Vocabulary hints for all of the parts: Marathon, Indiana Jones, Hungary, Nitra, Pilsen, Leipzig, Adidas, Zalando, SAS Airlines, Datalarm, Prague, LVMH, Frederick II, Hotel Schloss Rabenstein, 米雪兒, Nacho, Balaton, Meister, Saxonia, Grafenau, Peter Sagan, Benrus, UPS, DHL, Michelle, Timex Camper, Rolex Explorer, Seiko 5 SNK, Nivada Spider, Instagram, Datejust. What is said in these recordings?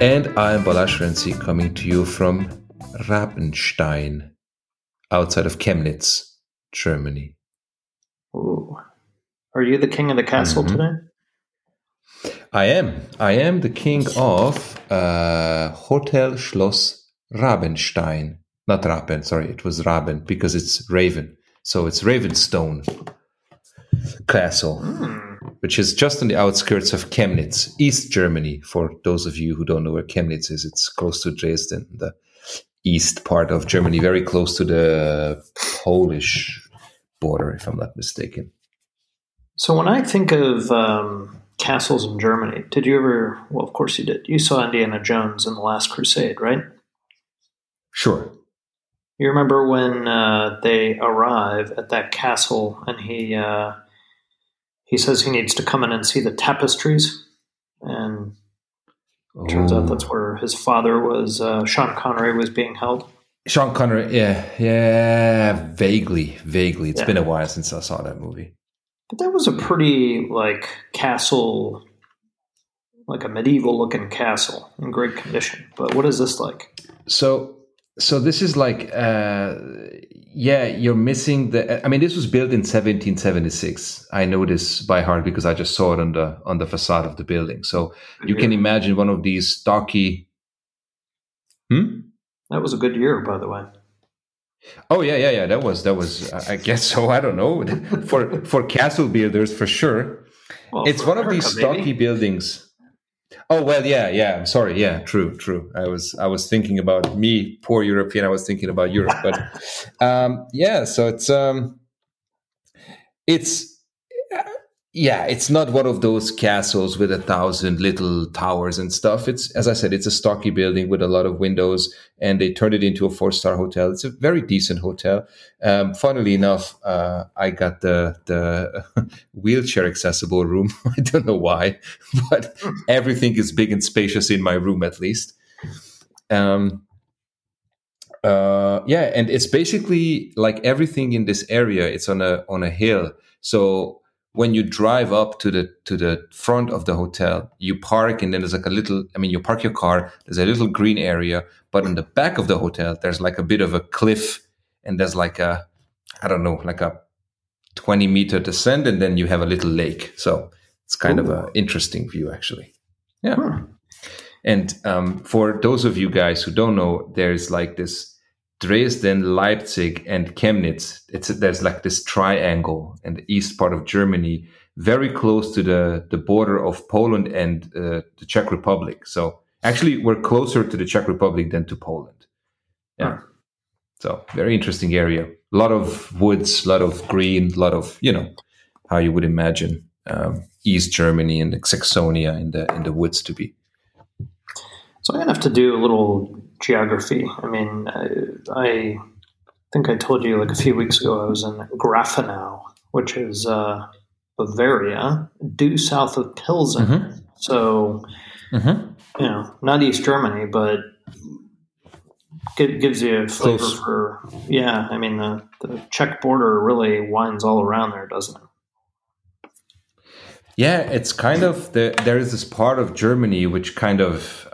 And I'm Balázs Ferenci, coming to you from Rabenstein, outside of Chemnitz, Germany. Ooh. Are you the king of the castle today? I am the king of Hotel Schloss Rabenstein. Not Raben, sorry, it was Raben because it's Raven. So it's Ravenstone Castle, which is just on the outskirts of Chemnitz, East Germany. For those of you who don't know where Chemnitz is, it's close to Dresden, the east part of Germany, very close to the Polish border, if I'm not mistaken. So when I think of castles in Germany, did you ever, well, of course you did. You saw Indiana Jones in The Last Crusade, right? Sure. You remember when they arrive at that castle and he says he needs to come in and see the tapestries, and it turns out that's where his father was, Sean Connery was being held. Sean Connery, yeah, vaguely. It's been a while since I saw that movie. But that was a pretty, like, castle, like a medieval-looking castle in great condition. But what is this like? So this is like, you're missing the... I mean, this was built in 1776. I know this by heart because I just saw it on the facade of the building. So you can imagine one of these stocky... That was a good year, by the way. Oh, yeah. That was. I guess so. I don't know. for castle builders, for sure. Well, it's one America, of these stocky buildings. Oh, well, yeah. I'm sorry. Yeah, true. I was thinking about me, poor European. I was thinking about Europe, but so it's not one of those castles with 1,000 little towers and stuff. It's, as I said, it's a stocky building with a lot of windows, and they turned it into a 4-star hotel. It's a very decent hotel. Funnily enough, I got the wheelchair accessible room. I don't know why, but everything is big and spacious in my room, at least. And it's basically like everything in this area. It's on a hill, so. When you drive up to the front of the hotel, you park, and then there's like a little, I mean, you park your car, there's a little green area, but on the back of the hotel, there's like a bit of a cliff, and there's like a, I don't know, like a 20-meter descent, and then you have a little lake. So it's kind of an interesting view, actually. Yeah. Huh. And for those of you guys who don't know, there's like this Dresden, Leipzig, and Chemnitz. There's like this triangle in the east part of Germany, very close to the border of Poland and the Czech Republic. So actually, we're closer to the Czech Republic than to Poland. Yeah. So very interesting area. A lot of woods, a lot of green, a lot of, how you would imagine East Germany and Saxonia in the woods to be. So I'm going to have to do a little geography. I mean, I think I told you like a few weeks ago, I was in Grafenau, which is Bavaria, due south of Pilsen. Mm-hmm. So, not East Germany, but it gives you a flavor for, I mean, the Czech border really winds all around there, doesn't it? Yeah, it's kind of, there is this part of Germany which kind of,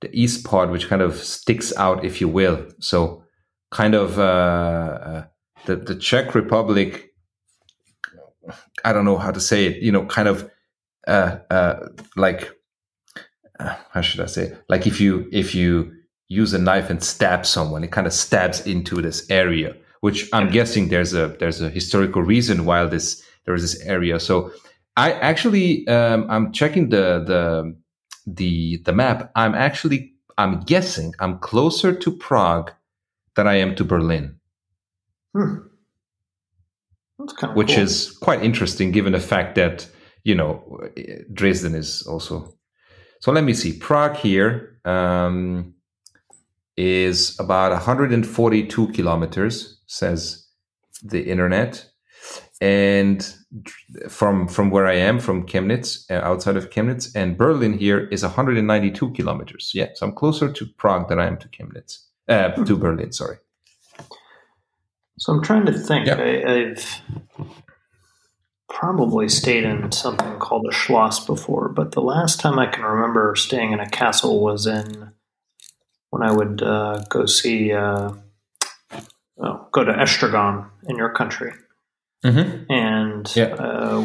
the east part which kind of sticks out, if you will. So kind of the Czech Republic, I don't know how to say it, kind of like, how should I say? Like if you use a knife and stab someone, it kind of stabs into this area, which I'm guessing there's a historical reason why there is this area. So I actually, I'm checking the map. I'm guessing I'm closer to Prague than I am to Berlin. That's kind of which cool. is quite interesting, given the fact that Dresden is also. So let me see. Prague here is about 142 kilometers, says the internet. And from where I am, from Chemnitz, outside of Chemnitz, and Berlin here is 192 kilometers. Yeah, so I'm closer to Prague than I am to Chemnitz, to Berlin, sorry. So I'm trying to think. I've probably stayed in something called a Schloss before, but the last time I can remember staying in a castle was in when I would go see go to Estragon in your country. Mm-hmm. And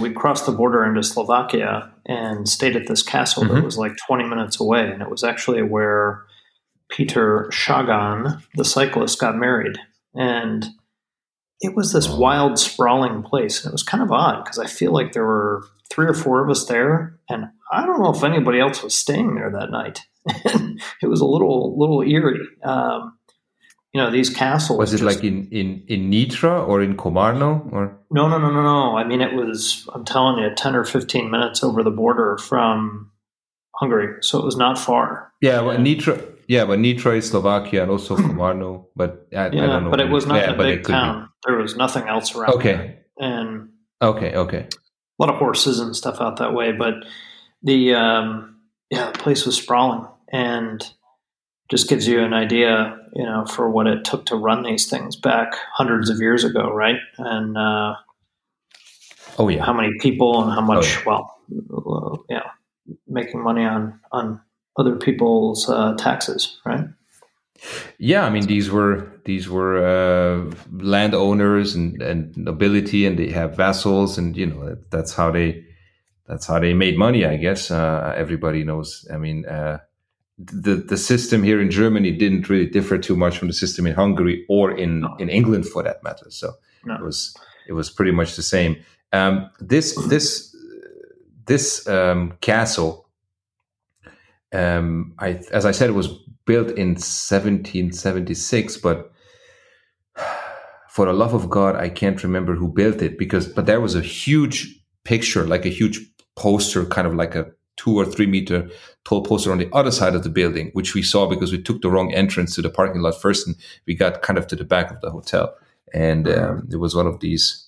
we crossed the border into Slovakia and stayed at this castle that was like 20 minutes away. And it was actually where Peter Sagan, the cyclist, got married. And it was this wild, sprawling place. And it was kind of odd because I feel like there were 3 or 4 of us there. And I don't know if anybody else was staying there that night. It was a little eerie. You know, these castles. Was it just like in Nitra or in Komarno? Or? No. I mean, it was, I'm telling you, 10 or 15 minutes over the border from Hungary. So it was not far. Yeah, well, Nitra. Yeah, but Nitra is Slovakia and also Komarno. But I don't know. But it was not a big town. There was nothing else around. Okay. There. And okay. A lot of horses and stuff out that way. But the place was sprawling. And just gives you an idea, you know, for what it took to run these things back hundreds of years ago, right? And how many people and how much, making money on other people's taxes, right? Yeah, I mean, these were landowners and nobility, and they have vassals, and you know that's how they made money, I guess. Everybody knows. I mean. The system here in Germany didn't really differ too much from the system in Hungary or in England for that matter. So it was pretty much the same. This castle, as I said, it was built in 1776, but for the love of God, I can't remember who built it but there was a huge picture, like a huge poster, kind of like a 2 or 3 meter tall poster on the other side of the building, which we saw because we took the wrong entrance to the parking lot first, and we got kind of to the back of the hotel. And it was one of these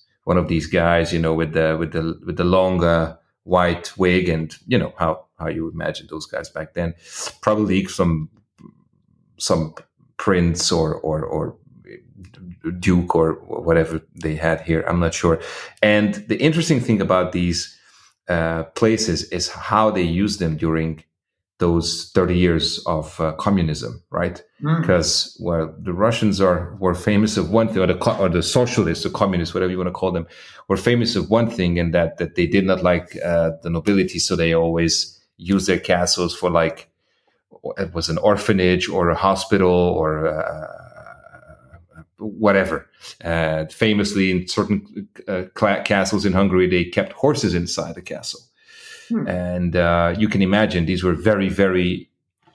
guys, you know, with the long white wig, and you know how you imagine those guys back then, probably some prince or duke or whatever they had here. I'm not sure. And the interesting thing about these places is how they used them during those 30 years of communism, right? Because the Russians were famous of one thing, or the socialists, the communists, whatever you want to call them, were famous of one thing, and that they did not like the nobility, so they always used their castles for, like, it was an orphanage or a hospital or whatever. Famously, in certain castles in Hungary, they kept horses inside the castle. And you can imagine these were very, very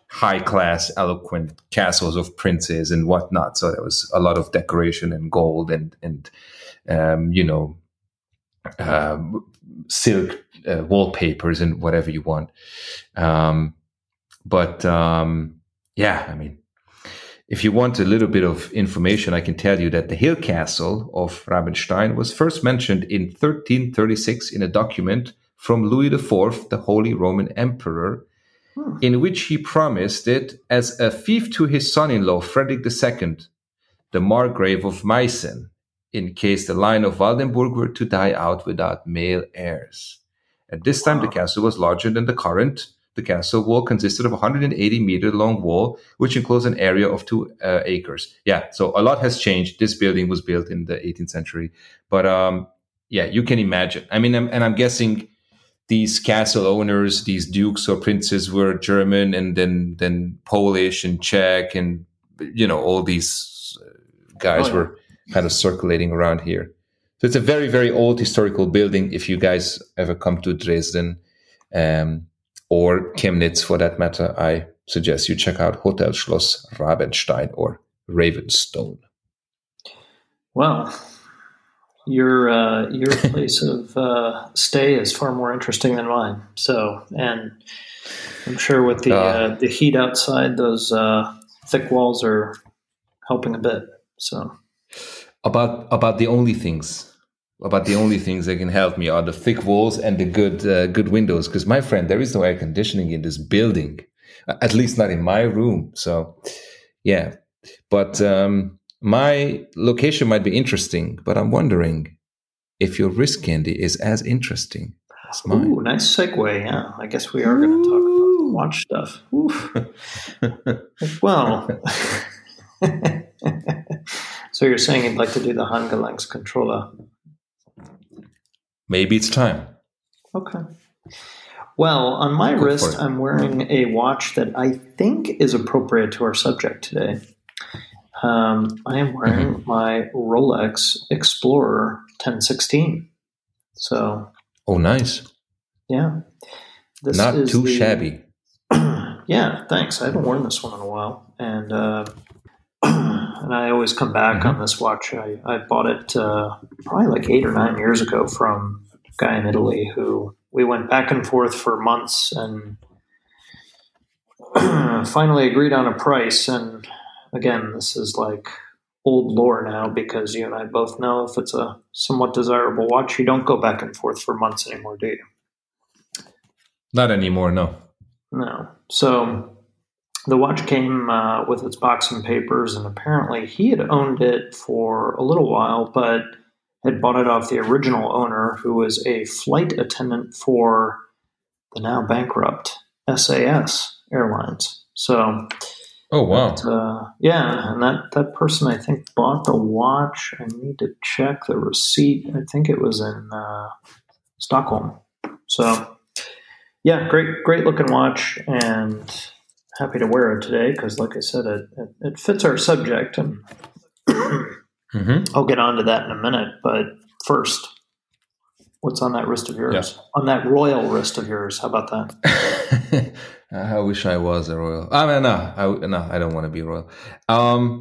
high-class, eloquent castles of princes and whatnot. So there was a lot of decoration and gold and silk wallpapers and whatever you want. I mean, if you want a little bit of information, I can tell you that the hill castle of Rabenstein was first mentioned in 1336 in a document from Louis IV, the Holy Roman Emperor, in which he promised it as a fief to his son-in-law, Frederick II, the Margrave of Meissen, in case the line of Waldenburg were to die out without male heirs. At this time, the castle was larger than the current. The castle wall consisted of a 180-meter-long wall, which enclosed an area of 2 acres. Yeah, so a lot has changed. This building was built in the 18th century. But, you can imagine. I mean, and I'm guessing these castle owners, these dukes or princes, were German and then Polish and Czech, and, you know, all these guys were kind of circulating around here. So it's a very, very old historical building if you guys ever come to Dresden. Or Chemnitz, for that matter, I suggest you check out Hotel Schloss Rabenstein or Ravenstone. Well, your place of stay is far more interesting than mine. So, and I'm sure with the heat outside, those thick walls are helping a bit. So, about the only things that can help me are the thick walls and the good windows. Because, my friend, there is no air conditioning in this building, at least not in my room. So, yeah. But my location might be interesting, but I'm wondering if your wrist candy is as interesting as mine. Ooh, nice segue. Yeah, I guess we are going to talk about the watch stuff. Oof. Well, so you're saying you'd like to do the Handgelenks controller? Maybe it's time. Okay. Well, on my wrist, I'm wearing a watch that I think is appropriate to our subject today. I am wearing my Rolex Explorer 1016. So. Oh, nice. Yeah. This Not is too shabby. Yeah, thanks. I haven't worn this one in a while. And and I always come back on this watch. I bought it probably like 8 or 9 years ago from a guy in Italy who we went back and forth for months and finally agreed on a price. And again, this is like old lore now because you and I both know if it's a somewhat desirable watch, you don't go back and forth for months anymore, do you? Not anymore, no. No. So the watch came with its box and papers, and apparently he had owned it for a little while, but had bought it off the original owner, who was a flight attendant for the now bankrupt SAS Airlines. So, oh wow, that, yeah, and that person I think bought the watch. I need to check the receipt. I think it was in Stockholm. So, yeah, great looking watch, and happy to wear it today because, like I said, it fits our subject and. I'll get on to that in a minute, but first, what's on that wrist of yours? Yeah. On that royal wrist of yours, how about that? I wish I was a royal. I mean, no, I don't want to be royal. The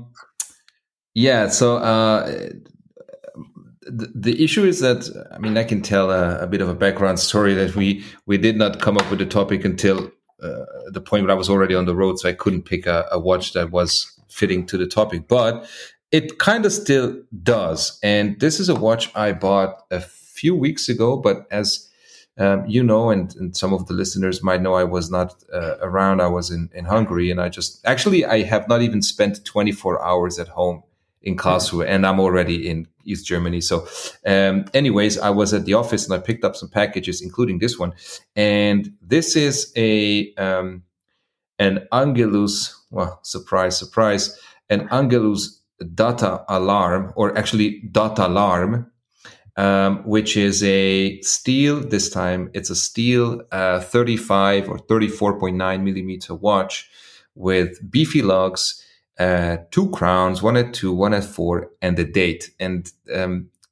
issue is that, I mean, I can tell a bit of a background story that we did not come up with the topic until the point where I was already on the road, so I couldn't pick a watch that was fitting to the topic, but it kind of still does. And this is a watch I bought a few weeks ago, but as you know, and some of the listeners might know, I was not around. I was in Hungary, and I have not even spent 24 hours at home in Karlsruhe, and I'm already in East Germany. So anyways, I was at the office and I picked up some packages, including this one. And this is an Angelus, well, surprise, surprise, an Angelus Datalarm, or actually Datalarm, which is a steel, this time it's a steel 35 or 34.9 millimeter watch with beefy lugs, two crowns, one at two, one at four, and the date. And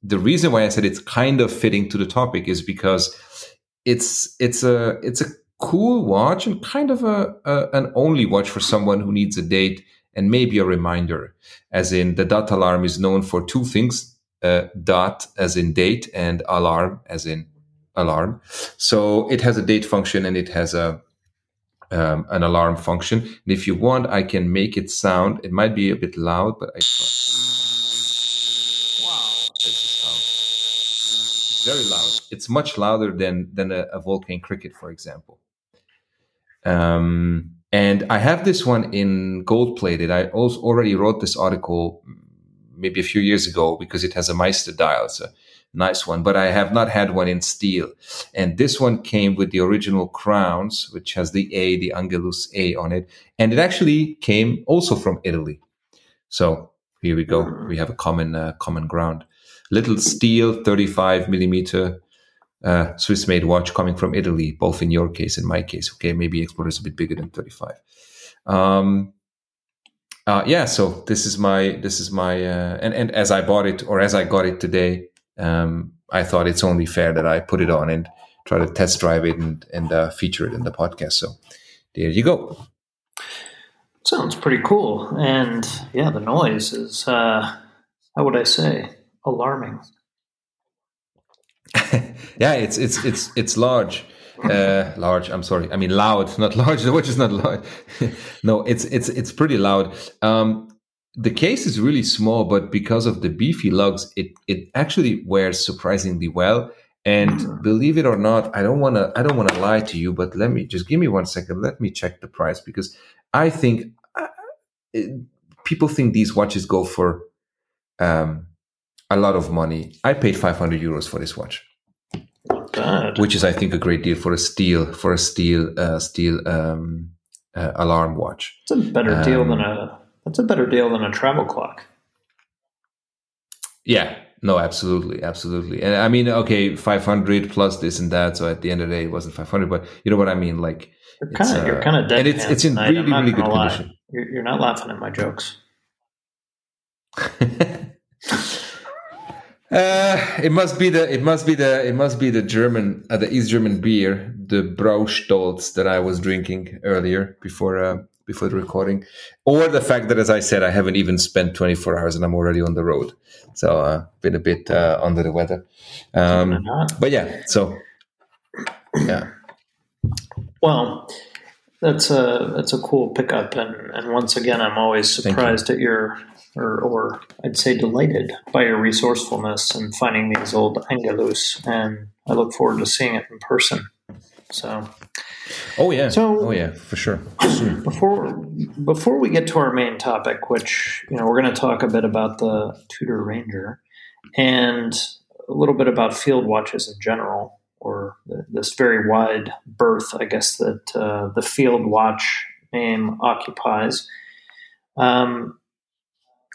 the reason why I said it's kind of fitting to the topic is because it's a cool watch and kind of an only watch for someone who needs a date and maybe a reminder, as in the Datalarm is known for two things, dot as in date and alarm as in alarm. So it has a date function and it has an alarm function. And if you want, I can make it sound. It might be a bit loud, but I... Wow. It's very loud. It's much louder than a Vulcan cricket, for example. And I have this one in gold-plated. I also already wrote this article maybe a few years ago because it has a Meister dial. It's a nice one, but I have not had one in steel. And this one came with the original crowns, which has the Angelus A on it. And it actually came also from Italy. So here we go. We have a common ground. Little steel, 35 millimeter Swiss-made watch coming from Italy, both in your case and my case. Okay, maybe Explorer is a bit bigger than 35. So this is my and as I bought it or as I got it today, I thought it's only fair that I put it on and try to test drive it and feature it in the podcast. So there you go. Sounds pretty cool, and yeah, the noise is how would I say, alarming. Yeah, it's large. I'm sorry. I mean loud, not large. The watch is not large. No, it's pretty loud. The case is really small, but because of the beefy lugs, it actually wears surprisingly well. And believe it or not, I don't wanna lie to you, but give me 1 second. Let me check the price, because I think people think these watches go for a lot of money. I paid 500 euros for this watch, which is, I think, a great deal for a steel alarm watch. It's a better deal than a travel clock. Yeah. No, absolutely. And I mean, okay, 500 plus this and that. So at the end of the day, it wasn't 500, but you know what I mean? Like, you're kind of dead. And it's in really good condition. You're not laughing at my jokes. It must be the German, the East German beer, the Braustolz that I was drinking earlier before the recording, or the fact that, as I said, I haven't even spent 24 hours and I'm already on the road. So I've been a bit under the weather. But yeah, so yeah. Well, that's a cool pickup. And once again, I'm always surprised at your, or I'd say delighted by your resourcefulness in finding these old Angelus. And I look forward to seeing it in person. So, oh yeah, for sure. Before we get to our main topic, which we're going to talk a bit about the Tudor Ranger and a little bit about field watches in general, or this very wide berth, I guess, that the field watch name occupies. A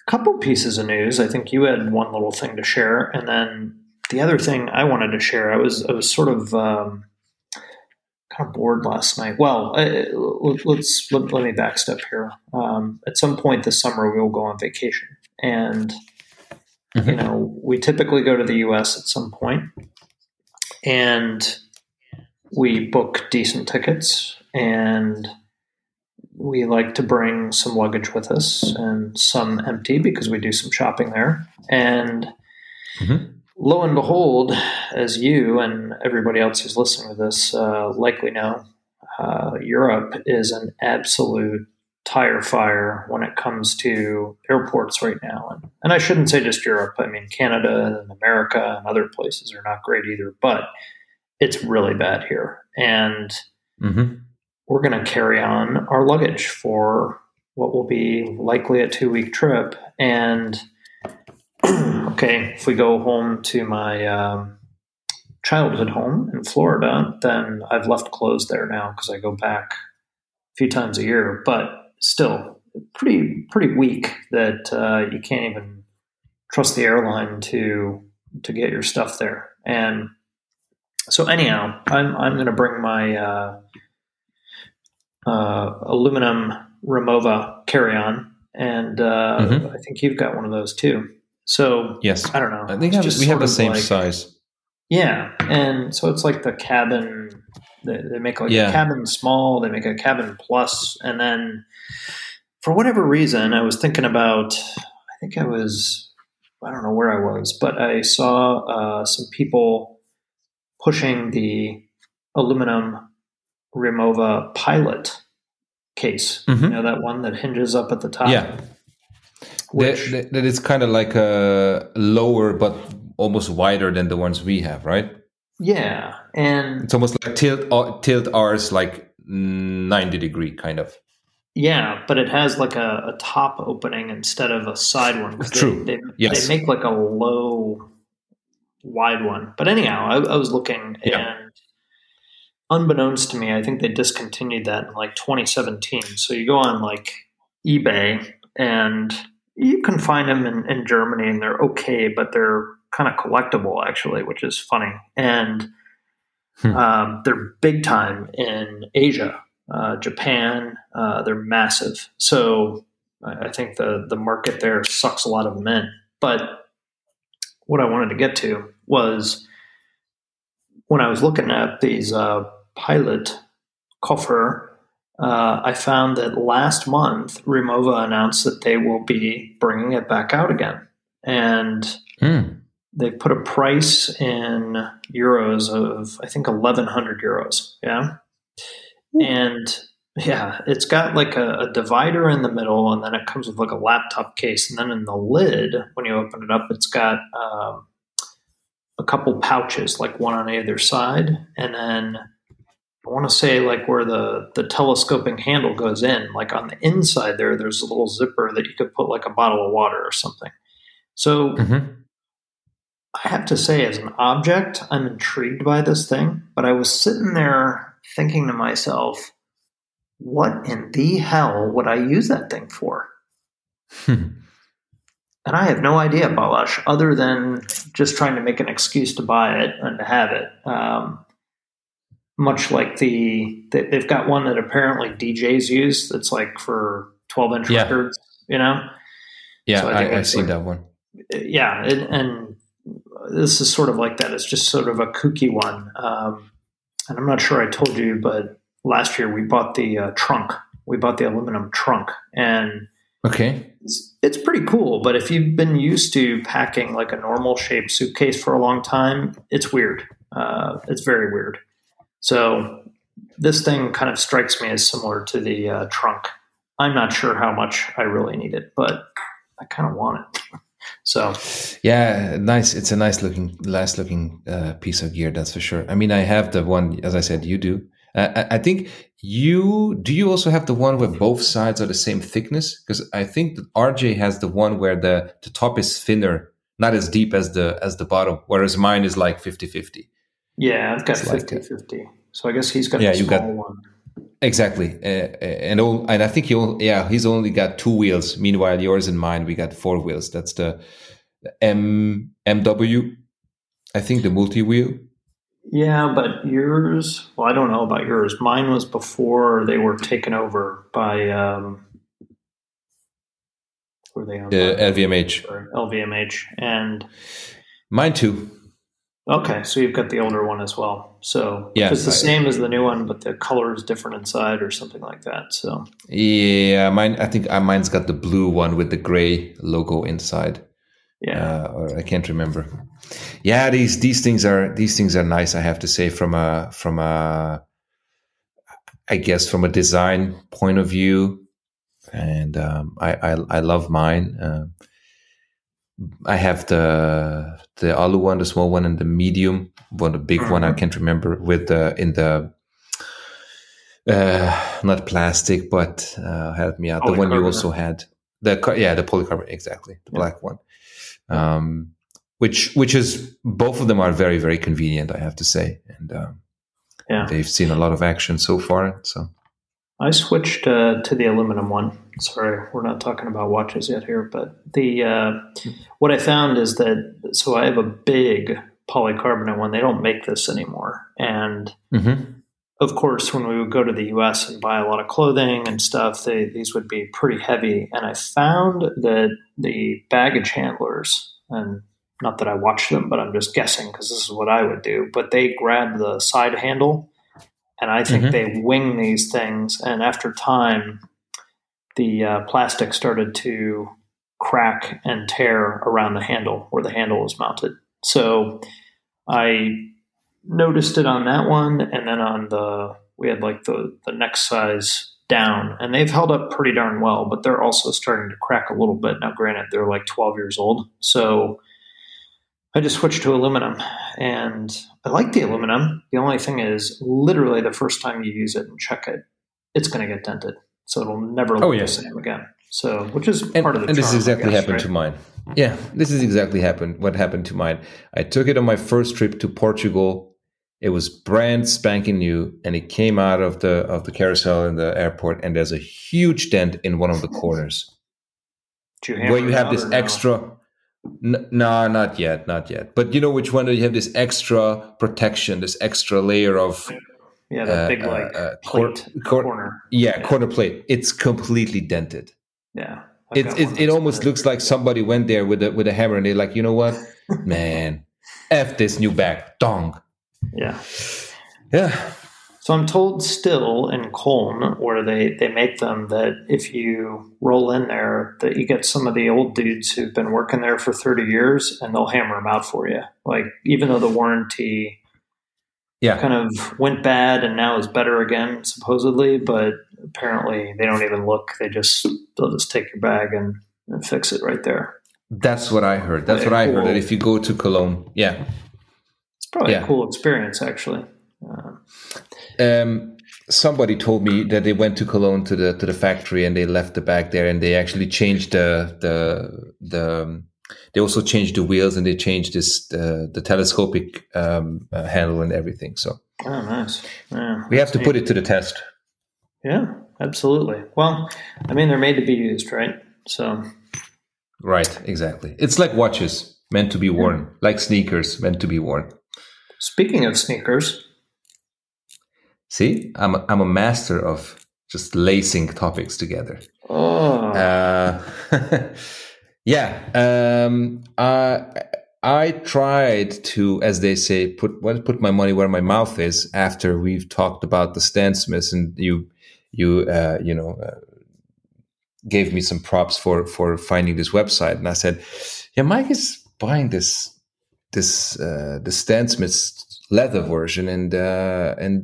couple pieces of news. I think you had one little thing to share, and then the other thing I wanted to share. I was sort of kind of bored last night. Well, let me backstep here. At some point this summer, we will go on vacation, and we typically go to the U.S. at some point, and we book decent tickets, and we like to bring some luggage with us and some empty because we do some shopping there, and. Mm-hmm. Lo and behold, as you and everybody else who's listening to this likely know, Europe is an absolute tire fire when it comes to airports right now. And I shouldn't say just Europe. I mean, Canada and America and other places are not great either, but it's really bad here. And we're going to carry on our luggage for what will be likely a 2-week trip. And okay, if we go home to my childhood home in Florida, then I've left clothes there now because I go back a few times a year. But still, pretty weak that you can't even trust the airline to get your stuff there. And so, anyhow, I'm going to bring my aluminum Rimowa carry-on, and I think you've got one of those too. So yes, I don't know. I think we have the same size. Yeah, and so it's like the cabin. They make like a cabin small. They make a cabin plus, and then for whatever reason, I was thinking about. I don't know where I was, but I saw some people pushing the aluminum Rimowa Pilot case. You know, that one that hinges up at the top. Yeah. That it's kind of like a lower, but almost wider than the ones we have, right? Yeah, and it's almost like tilt ours, like 90-degree kind of. Yeah, but it has like a top opening instead of a side one. True. They make like a low, wide one. But anyhow, I was looking, and unbeknownst to me, I think they discontinued that in like 2017. So you go on like eBay and. You can find them in Germany, and they're okay, but they're kind of collectible, actually, which is funny. And they're big time in Asia, Japan. They're massive. So I think the market there sucks a lot of them in. But what I wanted to get to was when I was looking at these Pilot coffer. I found that last month, Rimowa announced that they will be bringing it back out again. And they put a price in euros of, I think, 1,100 euros. Yeah. And yeah, it's got like a divider in the middle, and then it comes with like a laptop case. And then in the lid, when you open it up, it's got a couple pouches, like one on either side. And then I want to say like where the telescoping handle goes in, like on the inside there's a little zipper that you could put like a bottle of water or something. So I have to say, as an object, I'm intrigued by this thing, but I was sitting there thinking to myself, what in the hell would I use that thing for? And I have no idea, Balash, other than just trying to make an excuse to buy it and to have it. Much like they've got one that apparently DJs use that's like for 12-inch records, you know? Yeah, so I've seen that one. Yeah, and this is sort of like that. It's just sort of a kooky one. And I'm not sure I told you, but last year we bought the trunk. We bought the aluminum trunk. And okay. It's pretty cool, but if you've been used to packing like a normal-shaped suitcase for a long time, it's weird. It's very weird. So this thing kind of strikes me as similar to the trunk. I'm not sure how much I really need it, but I kind of want it. So yeah, nice. It's a nice looking piece of gear, that's for sure. I mean, I have the one, as I said, you do. I think you also have the one where both sides are the same thickness? Because I think that RJ has the one where the top is thinner, not as deep as the bottom, whereas mine is like 50-50. Yeah, I've got 50-50. So I guess he's got the small one. Exactly. And I think he's only got two wheels. Meanwhile, yours and mine, we got four wheels. That's the MW, I think, the multi-wheel. Yeah, but yours, well, I don't know about yours. Mine was before they were taken over by, were they on? LVMH. LVMH. And mine too. Okay, so you've got the older one as well. So it's the same as the new one, but the color is different inside or something like that. So yeah, mine. I think mine's got the blue one with the gray logo inside. Yeah, or I can't remember. Yeah, these things are nice. I have to say, from a design point of view, and I love mine. I have the alu one, the small one, and the medium one, the big one. I can't remember with not plastic, but help me out. Polycarbonate. The one you also had, the polycarbonate, exactly, the black one. Which is, both of them are very, very convenient, I have to say, and they've seen a lot of action so far. So I switched to the aluminum one. Sorry, we're not talking about watches yet here, but the what I found is that, so I have a big polycarbonate one. They don't make this anymore, and of course, when we would go to the U.S. and buy a lot of clothing and stuff, these would be pretty heavy. And I found that the baggage handlers, and not that I watch them, but I'm just guessing because this is what I would do, but they grab the side handle, and I think they wing these things. And after time, the plastic started to crack and tear around the handle where the handle is mounted. So I noticed it on that one, and then on we had like the next size down, and they've held up pretty darn well, but they're also starting to crack a little bit. Now, granted, they're like 12 years old, so I just switched to aluminum, and I like the aluminum. The only thing is, literally the first time you use it and check it, it's going to get dented, so it'll never look the same again. So, which is part of the charm, this is exactly happened to mine. Yeah, this is exactly what happened to mine. I took it on my first trip to Portugal. It was brand spanking new, and it came out of the carousel in the airport, and there's a huge dent in one of the corners. Where you have this extra... No, not yet. But you know which one? You have this extra protection, this extra layer of... Yeah, that big like plate corner. Yeah, corner plate. It's completely dented. Yeah. It almost looks like somebody went there with a hammer, and they're like, you know what? Man, F this new bag. Dong. Yeah. So I'm told still in Cologne, where they make them, that if you roll in there, that you get some of the old dudes who've been working there for 30 years, and they'll hammer them out for you. Like, even though the warranty kind of went bad and now is better again, supposedly, but apparently they don't even look. They'll just take your bag and fix it right there. That's what I heard. That if you go to Cologne, probably a cool experience, actually. Somebody told me that they went to Cologne to the factory, and they left the bag there, and they actually changed the They also changed the wheels and they changed this the telescopic handle and everything. So nice. Yeah. We have to put it to the test. Yeah, absolutely. Well, I mean, they're made to be used, right? So. Right, exactly. It's like watches meant to be worn, like sneakers meant to be worn. Speaking of sneakers. See, I'm a master of just lacing topics together. Oh. Yeah, I tried to, as they say, put my money where my mouth is. After we've talked about the Stan Smiths, and you gave me some props for finding this website, and I said, yeah, Mike is buying the Stan Smiths leather version, and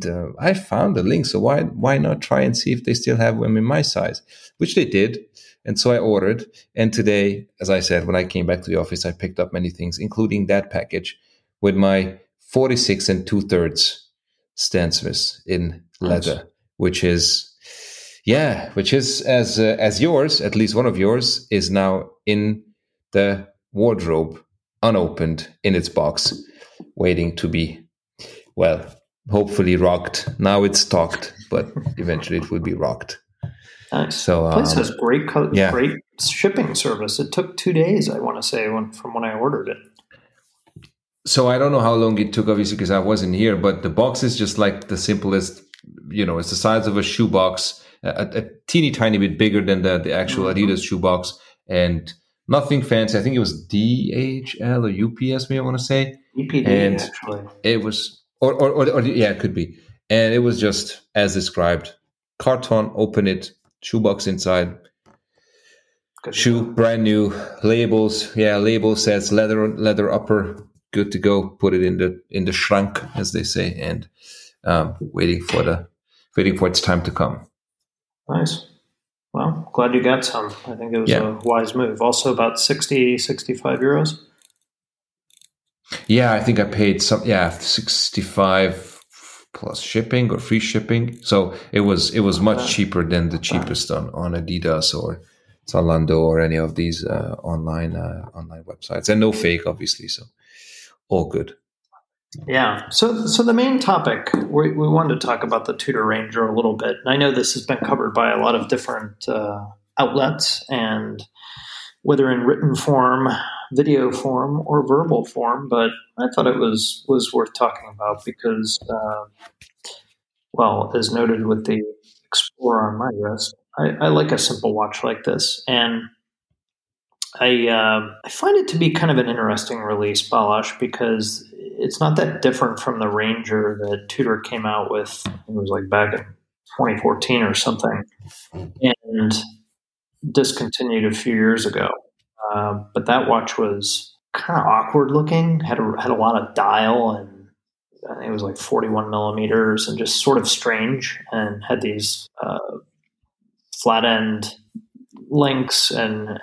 I found the link. So why not try and see if they still have them in my size, which they did. And so I ordered, and today, as I said, when I came back to the office, I picked up many things, including that package with my 46 2/3 Stan Smiths in leather, nice. which is as yours, at least one of yours, is now in the wardrobe, unopened in its box, waiting to be, well, hopefully rocked. Now it's stocked, but eventually it will be rocked. Nice. So, the place has great shipping service. It took 2 days, I want to say, from when I ordered it. So I don't know how long it took, obviously, because I wasn't here. But the box is just like the simplest, it's the size of a shoebox, a teeny tiny bit bigger than the actual Adidas shoebox, and nothing fancy. I think it was DHL or UPS, maybe I want to say. EPD, and actually. It was, or it could be. And it was just as described. Carton, open it. Shoebox inside. Good. Shoe, brand new. Labels. Yeah, label says leather upper. Good to go. Put it in the schrank, as they say, and waiting for its time to come. Nice. Well, glad you got some. I think it was a wise move. Also about 60, 65 euros. Yeah, I think I paid 65 plus shipping or free shipping. So it was much cheaper than the cheapest on Adidas or Zalando or any of these online websites, and no fake, obviously. So all good. Yeah. So the main topic, we wanted to talk about the Tudor Ranger a little bit. And I know this has been covered by a lot of different outlets, and whether in written form, video form, or verbal form, but I thought it was worth talking about because, as noted with the Explorer on my wrist, I like a simple watch like this, and I find it to be kind of an interesting release, Balazs, because it's not that different from the Ranger that Tudor came out with. It was like back in 2014 or something, and discontinued a few years ago. But that watch was kind of awkward looking, had a lot of dial, and I think it was like 41 millimeters and just sort of strange, and had these flat end links. And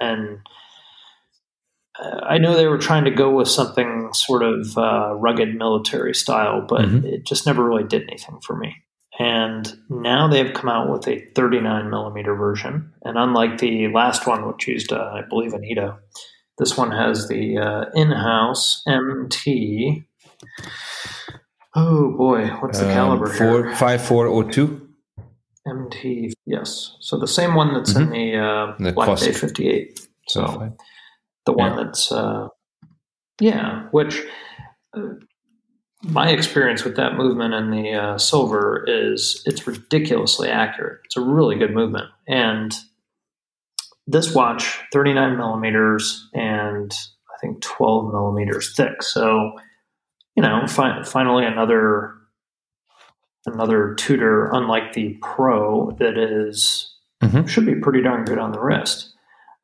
I know they were trying to go with something sort of rugged military style, but it just never really did anything for me. And now they've come out with a 39 millimeter version. And unlike the last one, which used, I believe, an Ito, this one has the in-house MT. Oh, boy. What's the caliber here? 5402? MT, yes. So the same one that's in the Black Bay 58. So the one that's, which... my experience with that movement and the silver is it's ridiculously accurate. It's a really good movement. And this watch, 39 millimeters and I think 12 millimeters thick. So, finally another Tudor, unlike the Pro, that is should be pretty darn good on the wrist.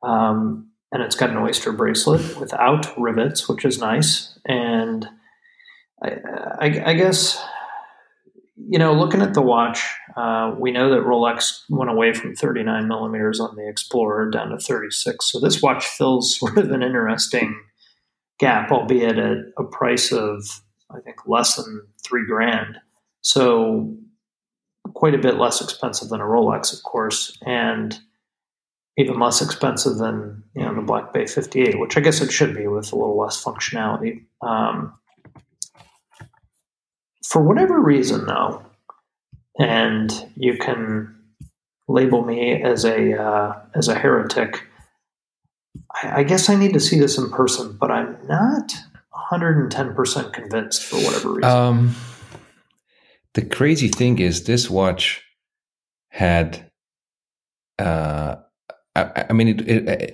And it's got an oyster bracelet without rivets, which is nice. And I guess, looking at the watch, we know that Rolex went away from 39 millimeters on the Explorer down to 36. So this watch fills sort of an interesting gap, albeit at a price of, I think, less than $3,000. So quite a bit less expensive than a Rolex, of course. And even less expensive than, you know, the Black Bay 58, which I guess it should be with a little less functionality. For whatever reason, though, and you can label me as a heretic, I guess I need to see this in person, but I'm not 110% convinced for whatever reason. The crazy thing is this watch had, there were a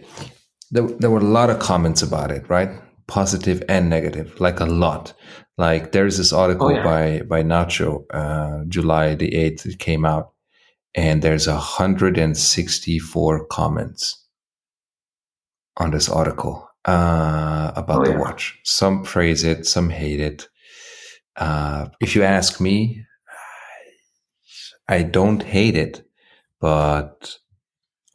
lot of comments about it, right? Positive and negative, like a lot. Like there's this article by Nacho, July the 8th, it came out, and there's 164 comments on this article about the watch. Some praise it, some hate it. If you ask me, I don't hate it, but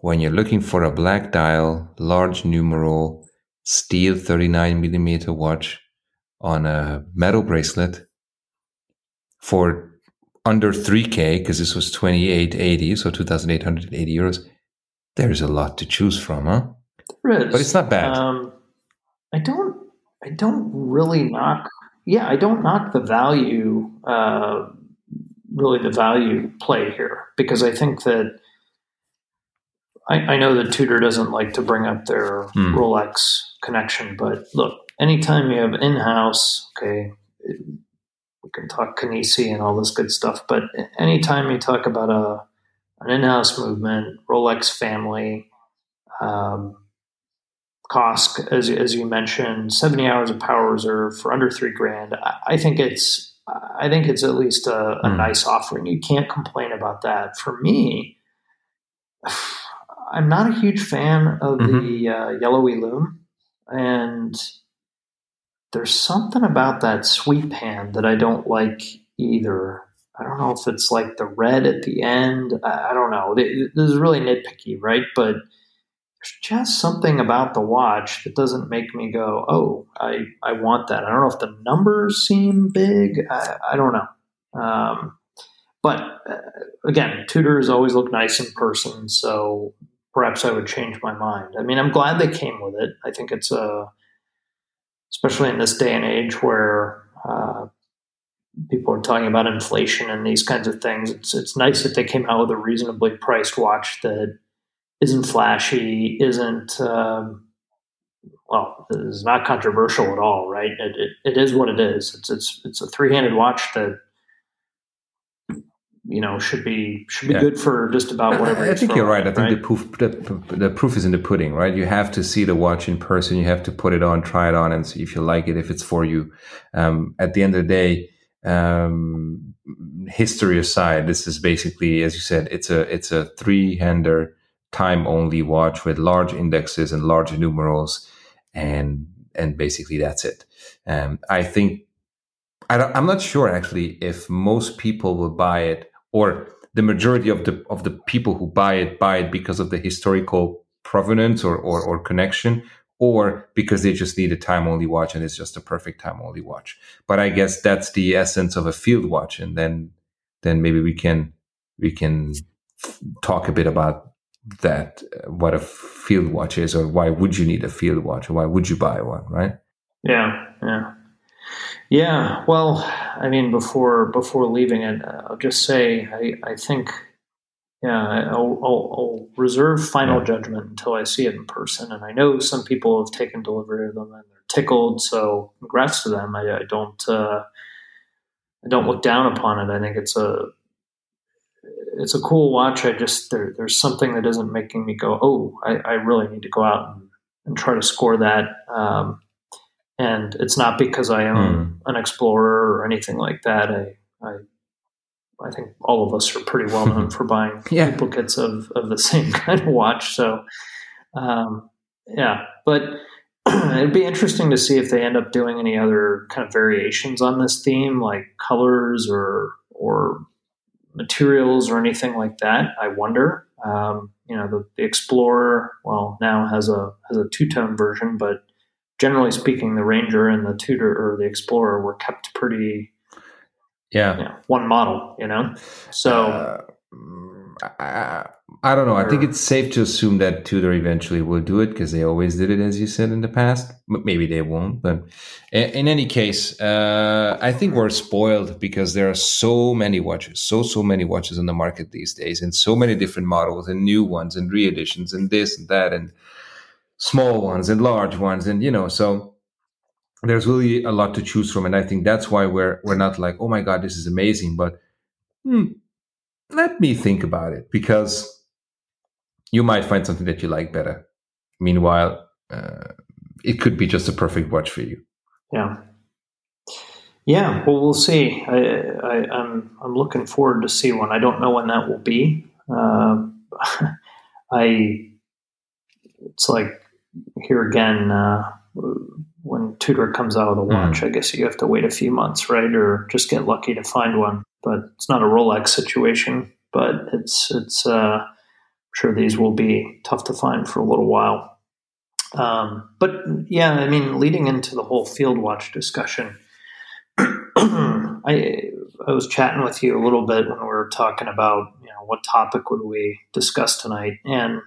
when you're looking for a black dial, large numeral, steel 39 millimeter watch on a metal bracelet for under 3K, because this was 2880, so 2,880 euros, there's a lot to choose from, huh? There is. But it's not bad. I don't really knock. Yeah, I don't knock the value, really the value play here, because I think that I know that Tudor doesn't like to bring up their Rolex connection, but look, anytime you have in-house, okay, we can talk Kinesi and all this good stuff, but anytime you talk about an in-house movement, Rolex family, Kosk, as you mentioned, 70 hours of power reserve for under $3,000. I think it's at least a nice offering. You can't complain about that. For me, I'm not a huge fan of the yellowy lume, and there's something about that sweep hand that I don't like either. I don't know if it's like the red at the end. I don't know. This is really nitpicky, right? But there's just something about the watch that doesn't make me go, oh, I want that. I don't know if the numbers seem big. I don't know. But again, Tudors always look nice in person, so perhaps I would change my mind. I mean, I'm glad they came with it. I think it's especially in this day and age where people are talking about inflation and these kinds of things, it's nice that they came out with a reasonably priced watch that isn't flashy, isn't, it's not controversial at all, right? It is what it is. It's a three-handed watch that, you know, should be good for just about whatever. I think you're right. I think the proof is in the pudding, right? You have to see the watch in person. You have to put it on, try it on, and see if you like it, if it's for you. At the end of the day, history aside, this is basically, as you said, it's a three-hander, time-only watch with large indexes and large numerals, and basically that's it. I think I'm not sure actually if most people will buy it, or the majority of the people who buy it because of the historical provenance or connection, or because they just need a time-only watch and it's just a perfect time-only watch. But I guess that's the essence of a field watch, and then maybe we can talk a bit about that, what a field watch is, or why would you need a field watch, or why would you buy one, right? Yeah. Well, I mean, before leaving it, I'll just say I think, I'll reserve final judgment until I see it in person. And I know some people have taken delivery of them and they're tickled, so congrats to them. I don't look down upon it. I think it's a cool watch. I just, there's something that isn't making me go, oh, I really need to go out and try to score that. And it's not because I am an explorer or anything like that. I think all of us are pretty well known for buying duplicates of the same kind of watch. So, but it'd be interesting to see if they end up doing any other kind of variations on this theme, like colors or materials or anything like that. I wonder. The Explorer, well, now has a two-tone version, but generally speaking, the Ranger and the Tudor or the Explorer were kept pretty, one model, you know? So I don't know. I think it's safe to assume that Tudor eventually will do it because they always did it, as you said, in the past. But maybe they won't. But in any case, I think we're spoiled because there are so many watches, so many watches on the market these days, and so many different models and new ones and re-editions and this and that and small ones and large ones. And, you know, so there's really a lot to choose from. And I think that's why we're not like, oh, my God, this is amazing. But let me think about it, because you might find something that you like better. Meanwhile, it could be just a perfect watch for you. Yeah. Yeah, well, we'll see. I'm looking forward to see one. I don't know when that will be. It's like here again, when Tudor comes out of the watch, I guess you have to wait a few months, right? Or just get lucky to find one. But it's not a Rolex situation, but it's I'm sure these will be tough to find for a little while. But yeah, I mean, leading into the whole field watch discussion, I was chatting with you a little bit when we were talking about, you know, what topic would we discuss tonight. And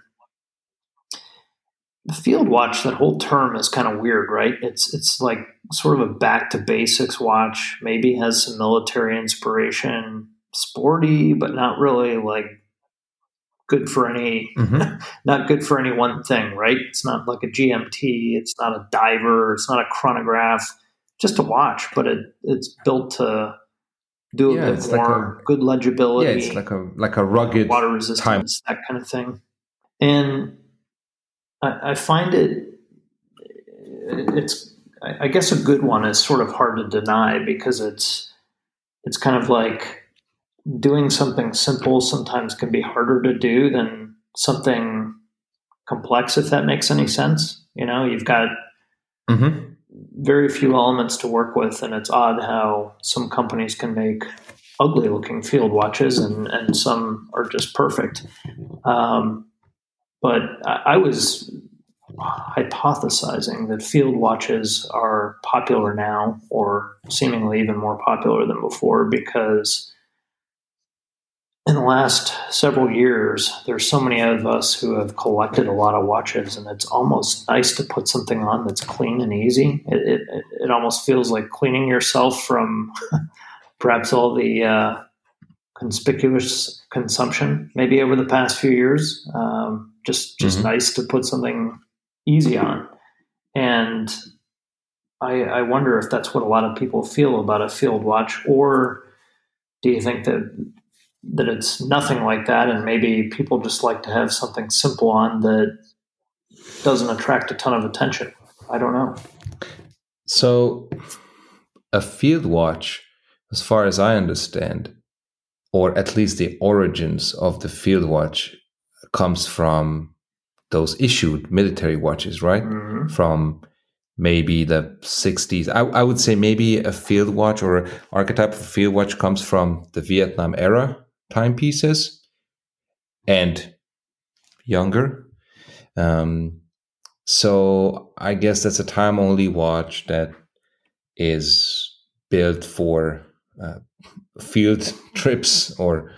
the field watch, that whole term is kind of weird, right? It's like sort of a back to basics watch, maybe has some military inspiration, sporty, but not really like good for any, not good for any one thing, right? It's not like a GMT. It's not a diver. It's not a chronograph, just a watch, but it's built to do a bit more, like good legibility. Yeah, it's like a rugged, water resistance, that kind of thing. And I find it's, I guess, a good one is sort of hard to deny because it's kind of like doing something simple sometimes can be harder to do than something complex, if that makes any sense. You know, you've got very few elements to work with, and it's odd how some companies can make ugly looking field watches and some are just perfect. But I was hypothesizing that field watches are popular now, or seemingly even more popular than before, because in the last several years, there's so many of us who have collected a lot of watches, and it's almost nice to put something on that's clean and easy. It almost feels like cleaning yourself from perhaps all the conspicuous consumption maybe over the past few years. Just nice to put something easy on. And I wonder if that's what a lot of people feel about a field watch, or do you think that it's nothing like that, and maybe people just like to have something simple on that doesn't attract a ton of attention? I don't know. So a field watch, as far as I understand, or at least the origins of the field watch, comes from those issued military watches, right? From maybe the 60s. I would say maybe a field watch or archetype of a field watch comes from the Vietnam era timepieces and younger. So I guess that's a time-only watch that is built for field trips, or,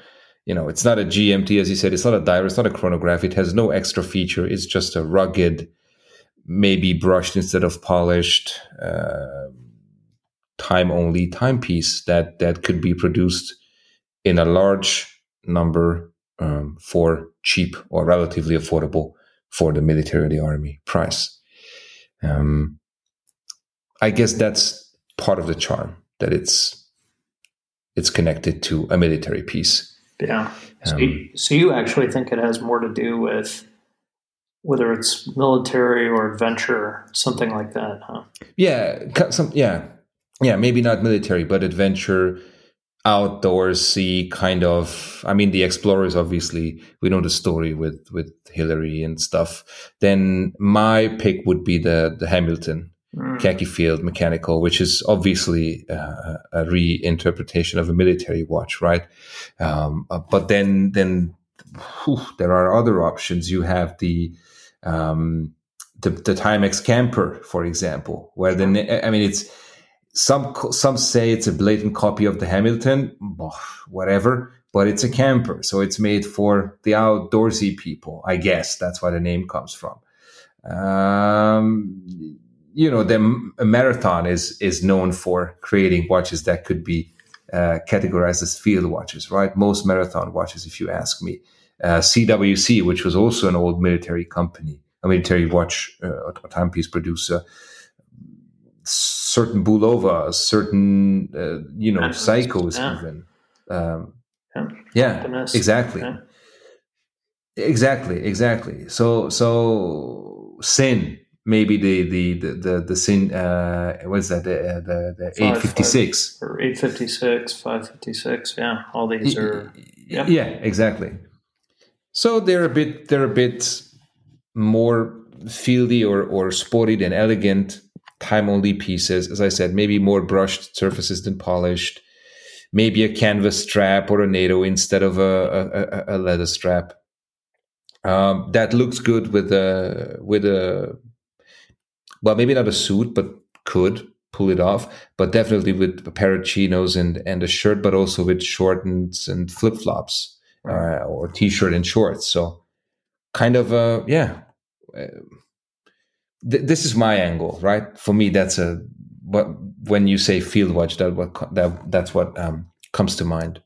you know, it's not a GMT, as you said. It's not a diver. It's not a chronograph. It has no extra feature. It's just a rugged, maybe brushed instead of polished, time-only timepiece that could be produced in a large number for cheap or relatively affordable for the military or the army price. I guess that's part of the charm, that it's connected to a military piece. Yeah. So you actually think it has more to do with whether it's military or adventure, something like that, huh? Yeah. Yeah. Maybe not military, but adventure, outdoorsy kind of. I mean, the Explorers, obviously, we know the story with Hillary and stuff. Then my pick would be the Hamilton Khaki Field Mechanical, which is obviously a reinterpretation of a military watch, right? But then there are other options. You have the Timex Camper, for example, where it's some say it's a blatant copy of the Hamilton, whatever. but it's a camper. So it's made for the outdoorsy people, I guess. That's where the name comes from. You know, the Marathon is known for creating watches that could be categorized as field watches, right? Most Marathon watches, if you ask me. CWC, which was also an old military company, a military watch, a timepiece producer. Certain Bulova, certain, you know, Seikos even. Exactly. Yeah. Exactly. So Sin, maybe the Sin, what's that? The 856. 856, 556. Yeah. All these are. Yeah. Yeah, exactly. So they're a bit more fieldy or sporty than elegant, time-only pieces. As I said, maybe more brushed surfaces than polished, maybe a canvas strap or a NATO instead of a leather strap. That looks good with a, well, maybe not a suit, but could pull it off, but definitely with a pair of chinos and a shirt, but also with shorts and flip-flops. Or t-shirt and shorts. So kind of, this is my angle, right? For me, that's when you say field watch, that's what comes to mind.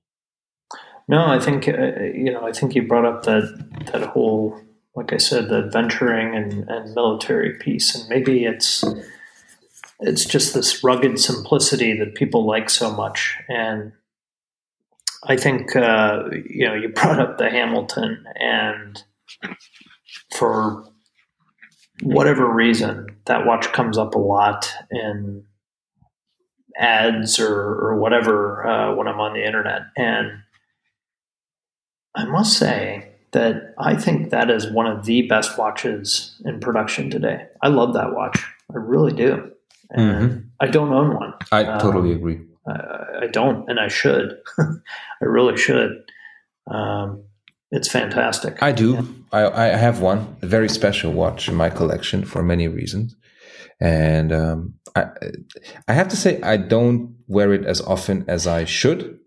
No, I think, I think you brought up that whole, like I said, the adventuring and military piece. And maybe it's just this rugged simplicity that people like so much. And I think, you brought up the Hamilton, and for whatever reason, that watch comes up a lot in ads or whatever when I'm on the internet. And I must say that I think that is one of the best watches in production today. I love that watch. I really do. And I don't own one. I totally agree. I don't, and I should. I really should. It's fantastic. I do. Yeah. I have one, a very special watch in my collection for many reasons. And I have to say, I don't wear it as often as I should.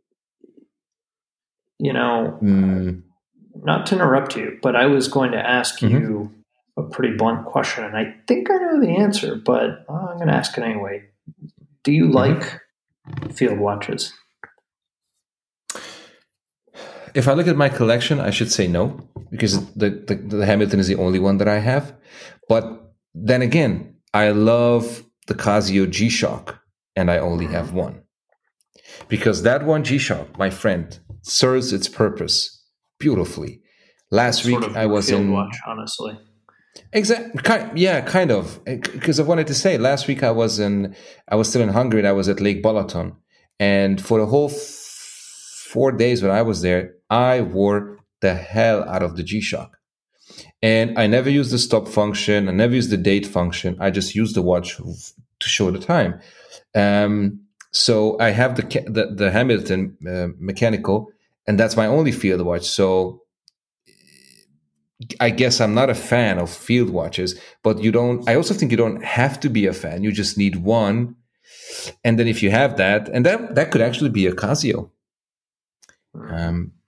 You know, not to interrupt you, but I was going to ask you a pretty blunt question, and I think I know the answer, but I'm going to ask it anyway. Do you like field watches? If I look at my collection, I should say no, because the Hamilton is the only one that I have. But then again, I love the Casio G-Shock, and I only have one. Because that one G-Shock, my friend, serves its purpose beautifully. Last week I was in... watch, honestly. Exactly. Yeah, kind of. Because I wanted to say, last week I was still in Hungary, and I was at Lake Balaton, and for the whole 4 days when I was there, I wore the hell out of the G-Shock, and I never used the stop function, I never used the date function. I just used the watch to show the time. So I have the Hamilton mechanical, and that's my only field watch. So I guess I'm not a fan of field watches, but I also think you don't have to be a fan. You just need one. And then if you have that, and that could actually be a Casio.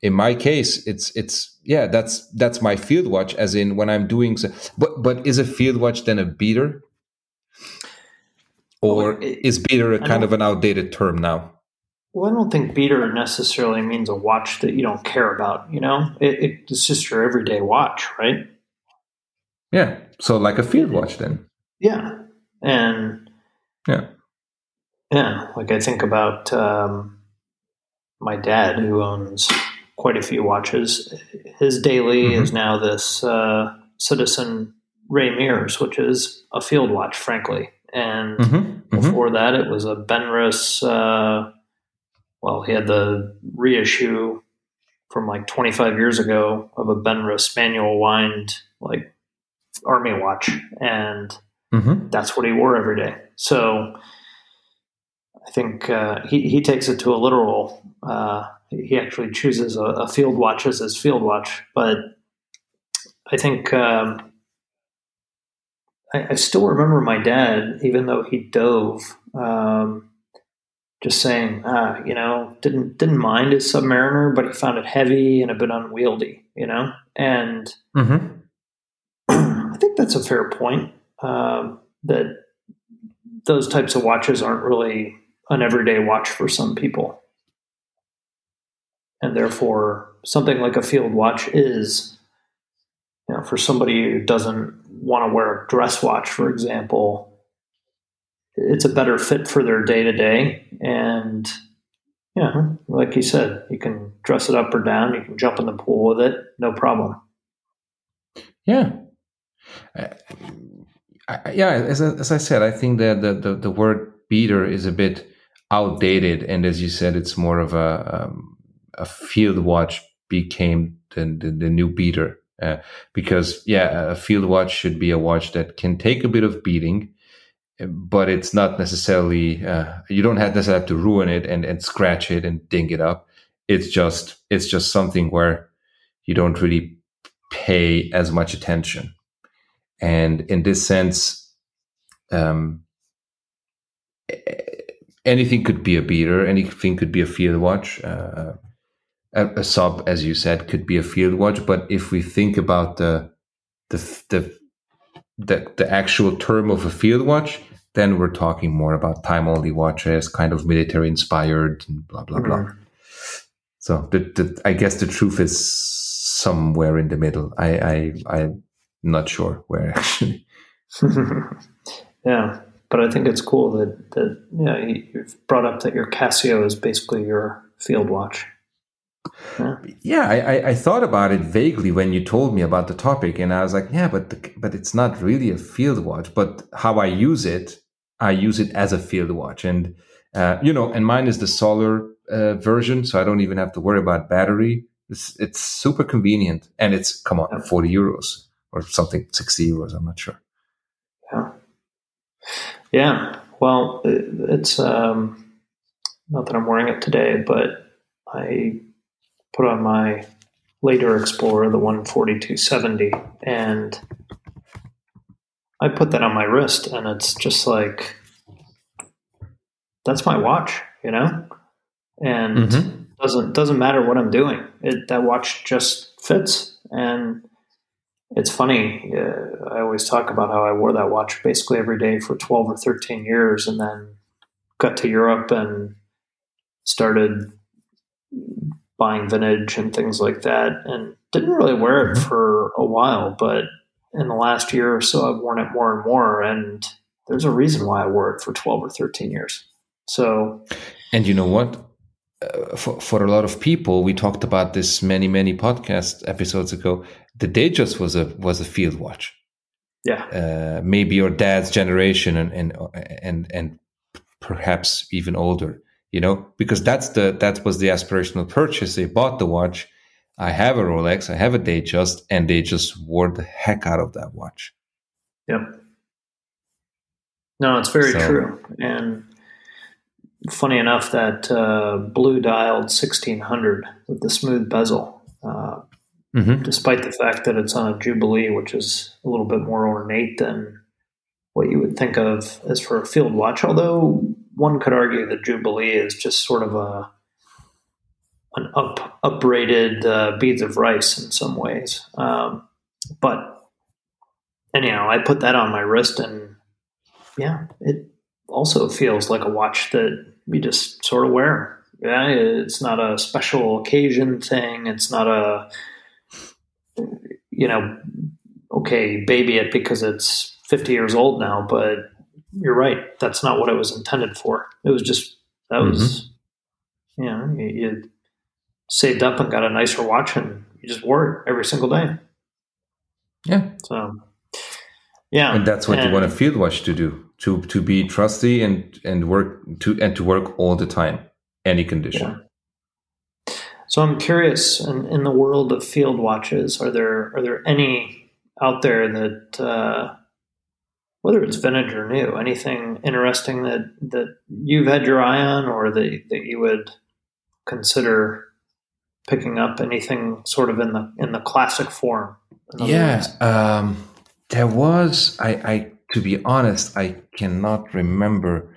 In my case, that's my field watch, as in when I'm doing so. But is a field watch then a beater? Or is beater a kind of an outdated term now? Well, I don't think beater necessarily means a watch that you don't care about, you know? It's just your everyday watch, right? Yeah. So like a field watch then. Yeah. And... yeah. Yeah. Like I think about my dad, who owns quite a few watches. His daily is now this Citizen Ray Mears, which is a field watch, frankly. And before that, it was a Benrus... well, he had the reissue from like 25 years ago of a Benrus manual wind, like army watch. And that's what he wore every day. So I think he takes it to a literal, he actually chooses a field watch as his field watch. But I think I still remember my dad, even though he dove, just saying, didn't mind his Submariner, but he found it heavy and a bit unwieldy, and I think that's a fair point, that those types of watches aren't really an everyday watch for some people. And therefore, something like a field watch is, for somebody who doesn't want to wear a dress watch, for example, it's a better fit for their day-to-day. And, like you said, you can dress it up or down. You can jump in the pool with it. No problem. Yeah. As I said, I think that the word beater is a bit outdated. And as you said, it's more of a field watch became the new beater. Because a field watch should be a watch that can take a bit of beating, but it's not necessarily, you don't necessarily have to ruin it and scratch it and ding it up. It's just something where you don't really pay as much attention. And in this sense, anything could be a beater. Anything could be a field watch. A sub, as you said, could be a field watch. But if we think about the actual term of a field watch, then we're talking more about time-only watches, kind of military-inspired, and blah blah blah. Mm-hmm. So I guess the truth is somewhere in the middle. I'm not sure where actually. Yeah. But I think it's cool that you've brought up that your Casio is basically your field watch. Yeah, I thought about it vaguely when you told me about the topic, and I was like, but it's not really a field watch. But how I use it as a field watch, and and mine is the solar version, so I don't even have to worry about battery. It's super convenient, and it's come on, 40 euros or something, 60 euros. I'm not sure. Yeah. Yeah, well, it's not that I'm wearing it today, but I put on my later Explorer, the 14270, and I put that on my wrist, and it's just like, that's my watch, and mm-hmm. doesn't matter what I'm doing. That watch just fits, and it's funny. I always talk about how I wore that watch basically every day for 12 or 13 years, and then got to Europe and started buying vintage and things like that, and didn't really wear it for a while. But in the last year or so, I've worn it more and more, and there's a reason why I wore it for 12 or 13 years. So, and you know what? For a lot of people, we talked about this many podcast episodes ago. The Datejust was a field watch. Yeah, maybe your dad's generation and perhaps even older. Because that was the aspirational purchase. They bought the watch. I have a Rolex. I have a Datejust, and they just wore the heck out of that watch. Yep. No, it's very true. And funny enough, that blue dialed 1600 with the smooth bezel, despite the fact that it's on a Jubilee, which is a little bit more ornate than what you would think of as for a field watch. Although one could argue that Jubilee is just sort of an uprated beads of rice in some ways. But anyhow, I put that on my wrist, and it also feels like a watch that you just sort of wear. Yeah, it's not a special occasion thing. It's not a, baby it because it's 50 years old now. But you're right. That's not what it was intended for. It was just, you saved up and got a nicer watch, and you just wore it every single day. Yeah. So, yeah. And that's what you want a field watch to do. To be trusty and work all the time, any condition. Yeah. So I'm curious, in the world of field watches, are there any out there that, whether it's vintage or new, anything interesting that you've had your eye on, or that you would consider picking up? Anything sort of in the classic form? Yeah, there was. To be honest, I cannot remember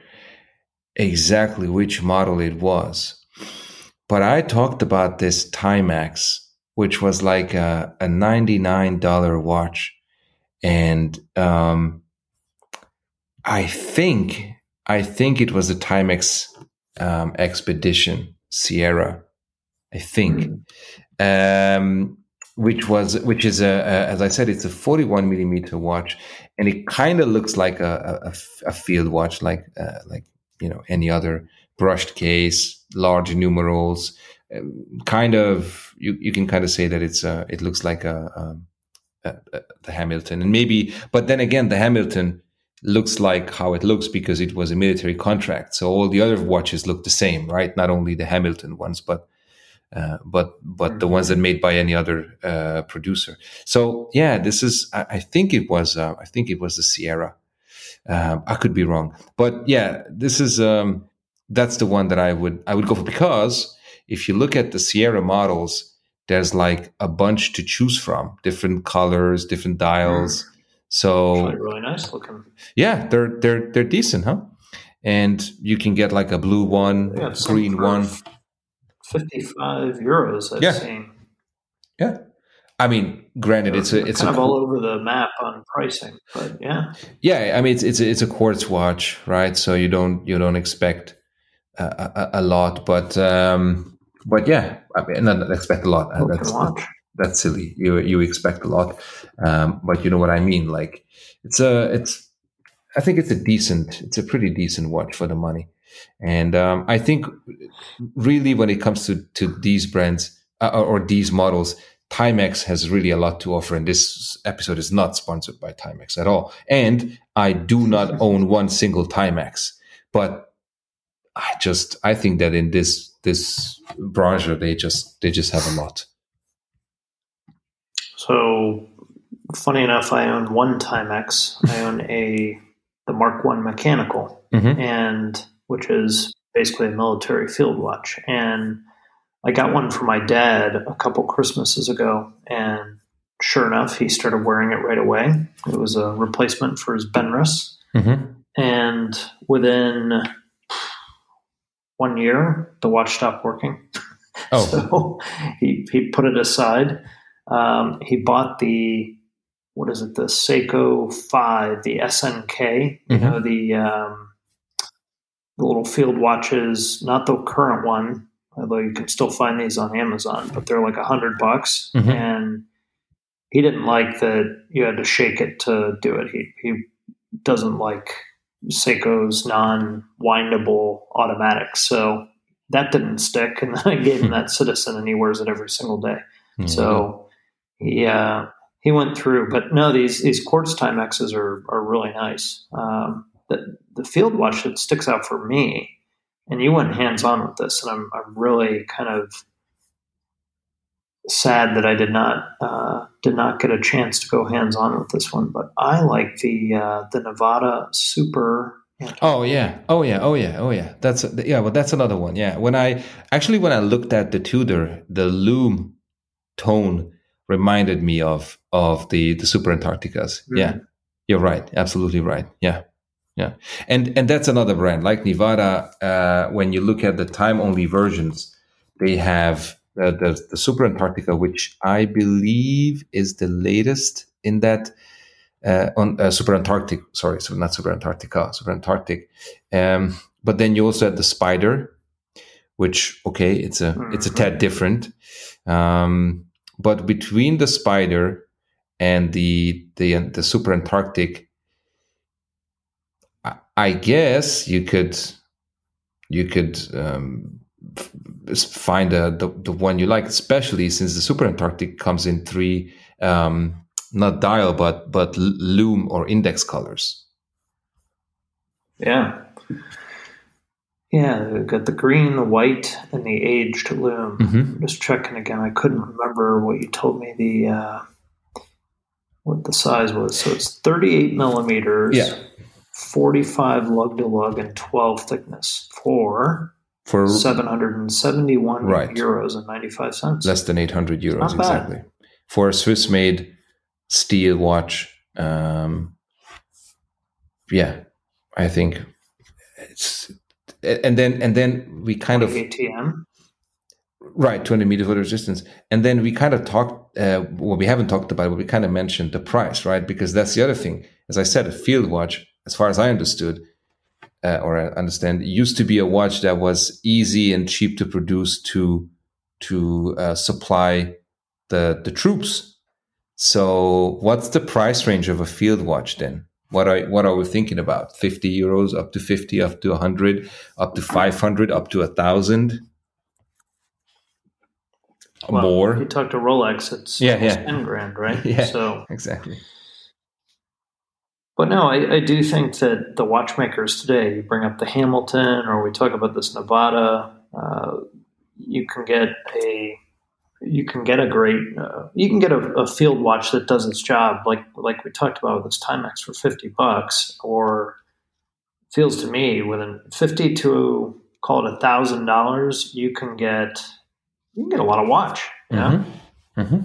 exactly which model it was. But I talked about this Timex, which was like a $99 watch. And I think it was a Timex Expedition Sierra, I think, which is as I said, it's a 41 millimeter watch, and it kind of looks like a field watch, like any other brushed case, large numerals. Kind of you can kind of say that it looks like the Hamilton, and maybe, but then again, the Hamilton looks like how it looks because it was a military contract. So all the other watches look the same, right? Not only the Hamilton ones, but the ones that made by any other producer. So yeah, this is, I think it was the Sierra. I could be wrong, but yeah, this is, that's the one that I would go for, because if you look at the Sierra models, there's like a bunch to choose from, different colors, different dials. So really nice looking. Yeah, they're decent, huh? And you can get like a blue one, green one. 55 euros, I've seen. Yeah, I mean, granted, it's kind of all over the map on pricing, but yeah. Yeah, I mean, it's a quartz watch, right? So you don't expect a lot, but yeah, I mean, not expect a lot. That's silly. You expect a lot, but you know what I mean. Like I think it's a pretty decent watch for the money, and I think really when it comes to these brands or these models, Timex has really a lot to offer. And this episode is not sponsored by Timex at all, and I do not own one single Timex, but I think that in this branch they just have a lot. So, funny enough, I owned one Timex. I own the Mark I Mechanical, and which is basically a military field watch. And I got one for my dad a couple Christmases ago, and sure enough, he started wearing it right away. It was a replacement for his Benrus, and within 1 year, the watch stopped working. Oh. So he put it aside. He bought the Seiko 5, the SNK, the little field watches, not the current one, although you can still find these on Amazon, but they're like $100. And he didn't like that you had to shake it to do it. He doesn't like Seiko's non-windable automatics. So that didn't stick. And then I gave him that Citizen, and he wears it every single day. Mm-hmm. So, yeah, he went through, but no, these quartz Timexes are really nice. The field watch that sticks out for me, and you went hands on with this, and I'm really kind of sad that I did not get a chance to go hands on with this one. But I like the Nivada Super Antarctic. Oh yeah. That's another one. Yeah, when I looked at the Tudor, the Loom tone reminded me of the Super Antarcticas. Mm-hmm. Yeah, you're right. Absolutely right. Yeah. And that's another brand like Nivada. When you look at the time only versions, they have the Super Antarctica, which I believe is the latest in that Super Antarctic. Sorry, so not Super Antarctica, Super Antarctic. But then you also have the Spider, which, okay, it's a tad different. But between the Spider and the Super Antarctic, I guess you could find the one you like, especially since the Super Antarctic comes in three not dial but loom or index colors. Yeah. Yeah, we've got the green, the white, and the aged loom. I'm just checking again. I couldn't remember what you told me what the size was. So it's 38 millimeters, 45 lug-to-lug, and 12 thickness for €771 euros and 95 cents. Less than 800 euros, exactly. For a Swiss-made steel watch, I think it's... and then we kind of ATM. Right, 20 meters of resistance. And then we kind of talked, well, we haven't talked about it, but we kind of mentioned the price, right? Because that's the other thing. As I said, a field watch, as far as I understood, or I understand, used to be a watch that was easy and cheap to produce to supply the troops. So what's the price range of a field watch then? What are we thinking about? 50 euros, up to 50, up to 100, up to 500, up to 1,000? Well, more. You talk to Rolex, it's $10,000, right? Yeah, so exactly. But no, I do think that the watchmakers today, you bring up the Hamilton, or we talk about this Nivada, you can get a field watch that does its job, like we talked about with this Timex for $50, or feels to me within $50 to call it $1,000, you can get a lot of watch, yeah. Mm-hmm.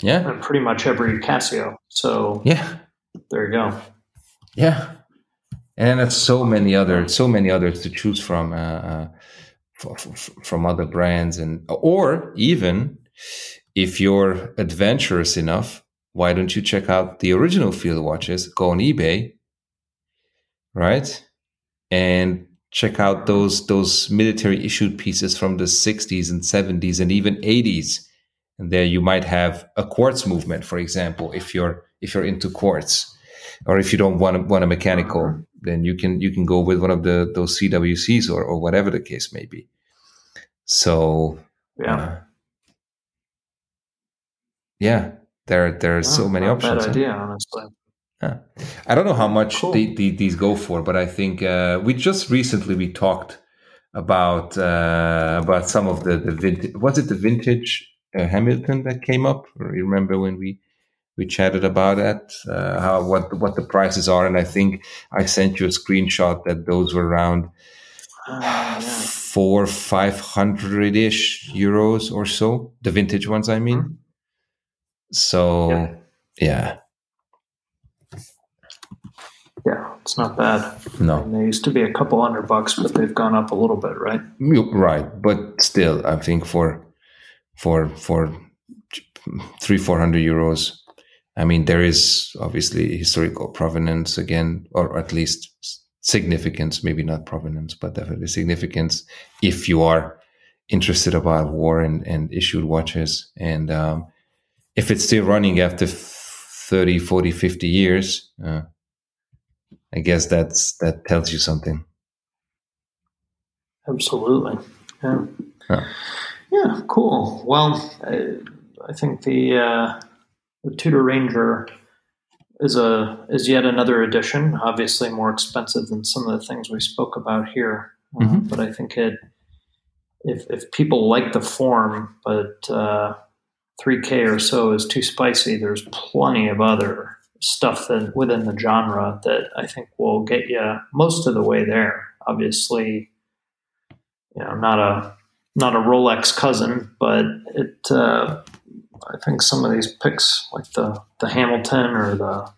Yeah. And pretty much every Casio. So yeah, there you go. Yeah, and it's so many others to choose from other brands, and or even if you're adventurous enough, why don't you check out the original field watches? Go on eBay, right, and check out those military issued pieces from the 60s and 70s and even 80s, and there you might have a quartz movement, for example. If you're into quartz, or if you don't want a mechanical, then you can go with one of those CWCs or whatever the case may be. So there are so many options. Bad idea, honestly. I don't know how much these go for, but I think we talked about some of the vintage. Was it the vintage Hamilton that came up? You remember when we chatted about that, what the prices are, and I think I sent you a screenshot that those were around 400-500-ish euros or so, the vintage ones, I mean. Mm-hmm. So Yeah, it's not bad. No. And they used to be a couple $100, but they've gone up a little bit, right? Right, but still, I think for 300-400 euros, I mean, there is obviously historical provenance again, or at least significance, maybe not provenance, but definitely significance if you are interested about war and issued watches. And if it's still running after 30, 40, 50 years... I guess that tells you something. Absolutely. Yeah. Yeah. Cool. Well, I think the Tudor Ranger is yet another edition. Obviously, more expensive than some of the things we spoke about here. Mm-hmm. But I think if people like the form, but 3K or so is too spicy, there's plenty of other stuff that within the genre that I think will get you most of the way there. Obviously, not a Rolex cousin, but it. I think some of these picks, like the Hamilton or the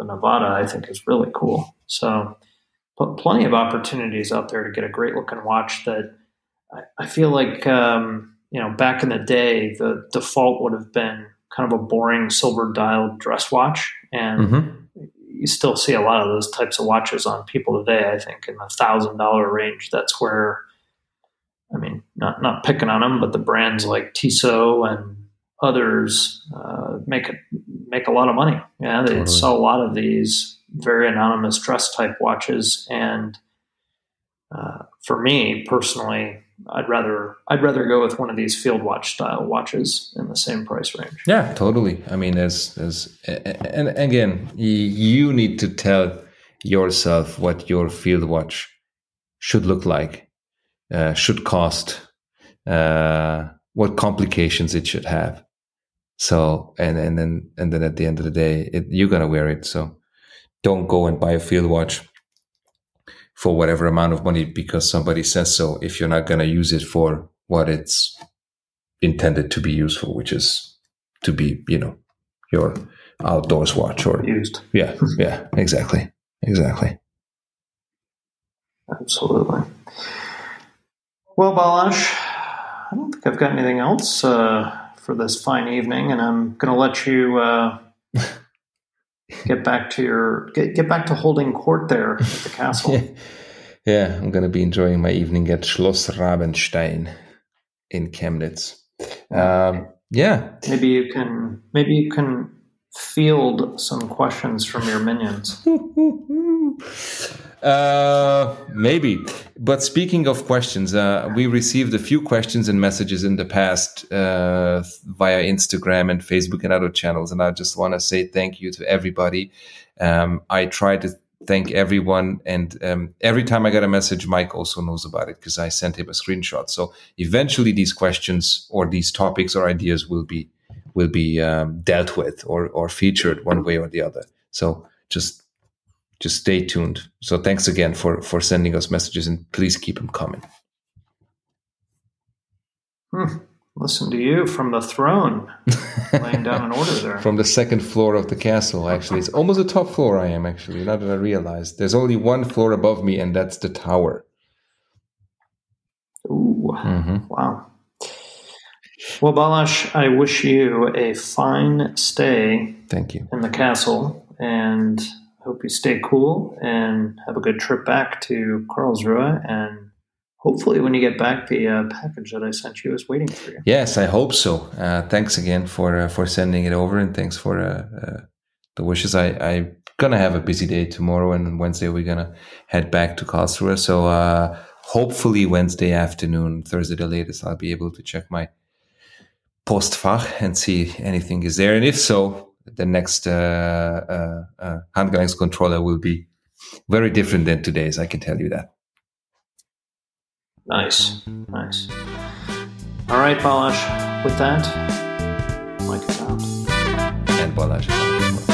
Nivada, I think is really cool. So, plenty of opportunities out there to get a great looking watch that I feel like back in the day the default would have been kind of a boring silver dialed dress watch. And you still see a lot of those types of watches on people today, I think, in the $1,000 range. That's where, I mean, not picking on them, but the brands like Tissot and others make a lot of money. Yeah, they sell a lot of these very anonymous dress type watches. And for me personally, I'd rather go with one of these field watch style watches in the same price range. Yeah, totally. I mean, there's and again, you need to tell yourself what your field watch should look like, should cost, what complications it should have. So and then at the end of the day, you're gonna wear it. So don't go and buy a field watch for whatever amount of money because somebody says so, if you're not going to use it for what it's intended to be used for, which is to be, your outdoors watch or used. Yeah, exactly. Absolutely. Well, Balazs, I don't think I've got anything else for this fine evening, and I'm going to let you get back to holding court there at the castle. Yeah, I'm going to be enjoying my evening at Schloss Rabenstein in Chemnitz. Yeah, maybe you can field some questions from your minions. Maybe. But speaking of questions, we received a few questions and messages in the past via Instagram and Facebook and other channels, and I just want to say thank you to everybody. I try to thank everyone, and every time I got a message, Mike also knows about it because I sent him a screenshot. So eventually these questions or these topics or ideas will be dealt with or featured one way or the other. So just stay tuned. So thanks again for sending us messages, and please keep them coming. Listen to you from the throne, laying down an order there. From the second floor of the castle, actually. It's almost the top floor I am, actually, now that I realize. There's only one floor above me, and that's the tower. Ooh, mm-hmm. Wow. Well, Balazs, I wish you a fine stay. Thank you. In the castle, and hope you stay cool and have a good trip back to Karlsruhe. And hopefully when you get back, the package that I sent you is waiting for you. Yes, I hope so. Thanks again for sending it over, and thanks for the wishes. I'm going to have a busy day tomorrow, and Wednesday we're going to head back to Karlsruhe. So hopefully Wednesday afternoon, Thursday the latest, I'll be able to check my Postfach and see if anything is there. And if so, the next Handgangskontrolle will be very different than today's, I can tell you that. Nice. All right, Balazs, with that, Mike is out. And Balazs is out.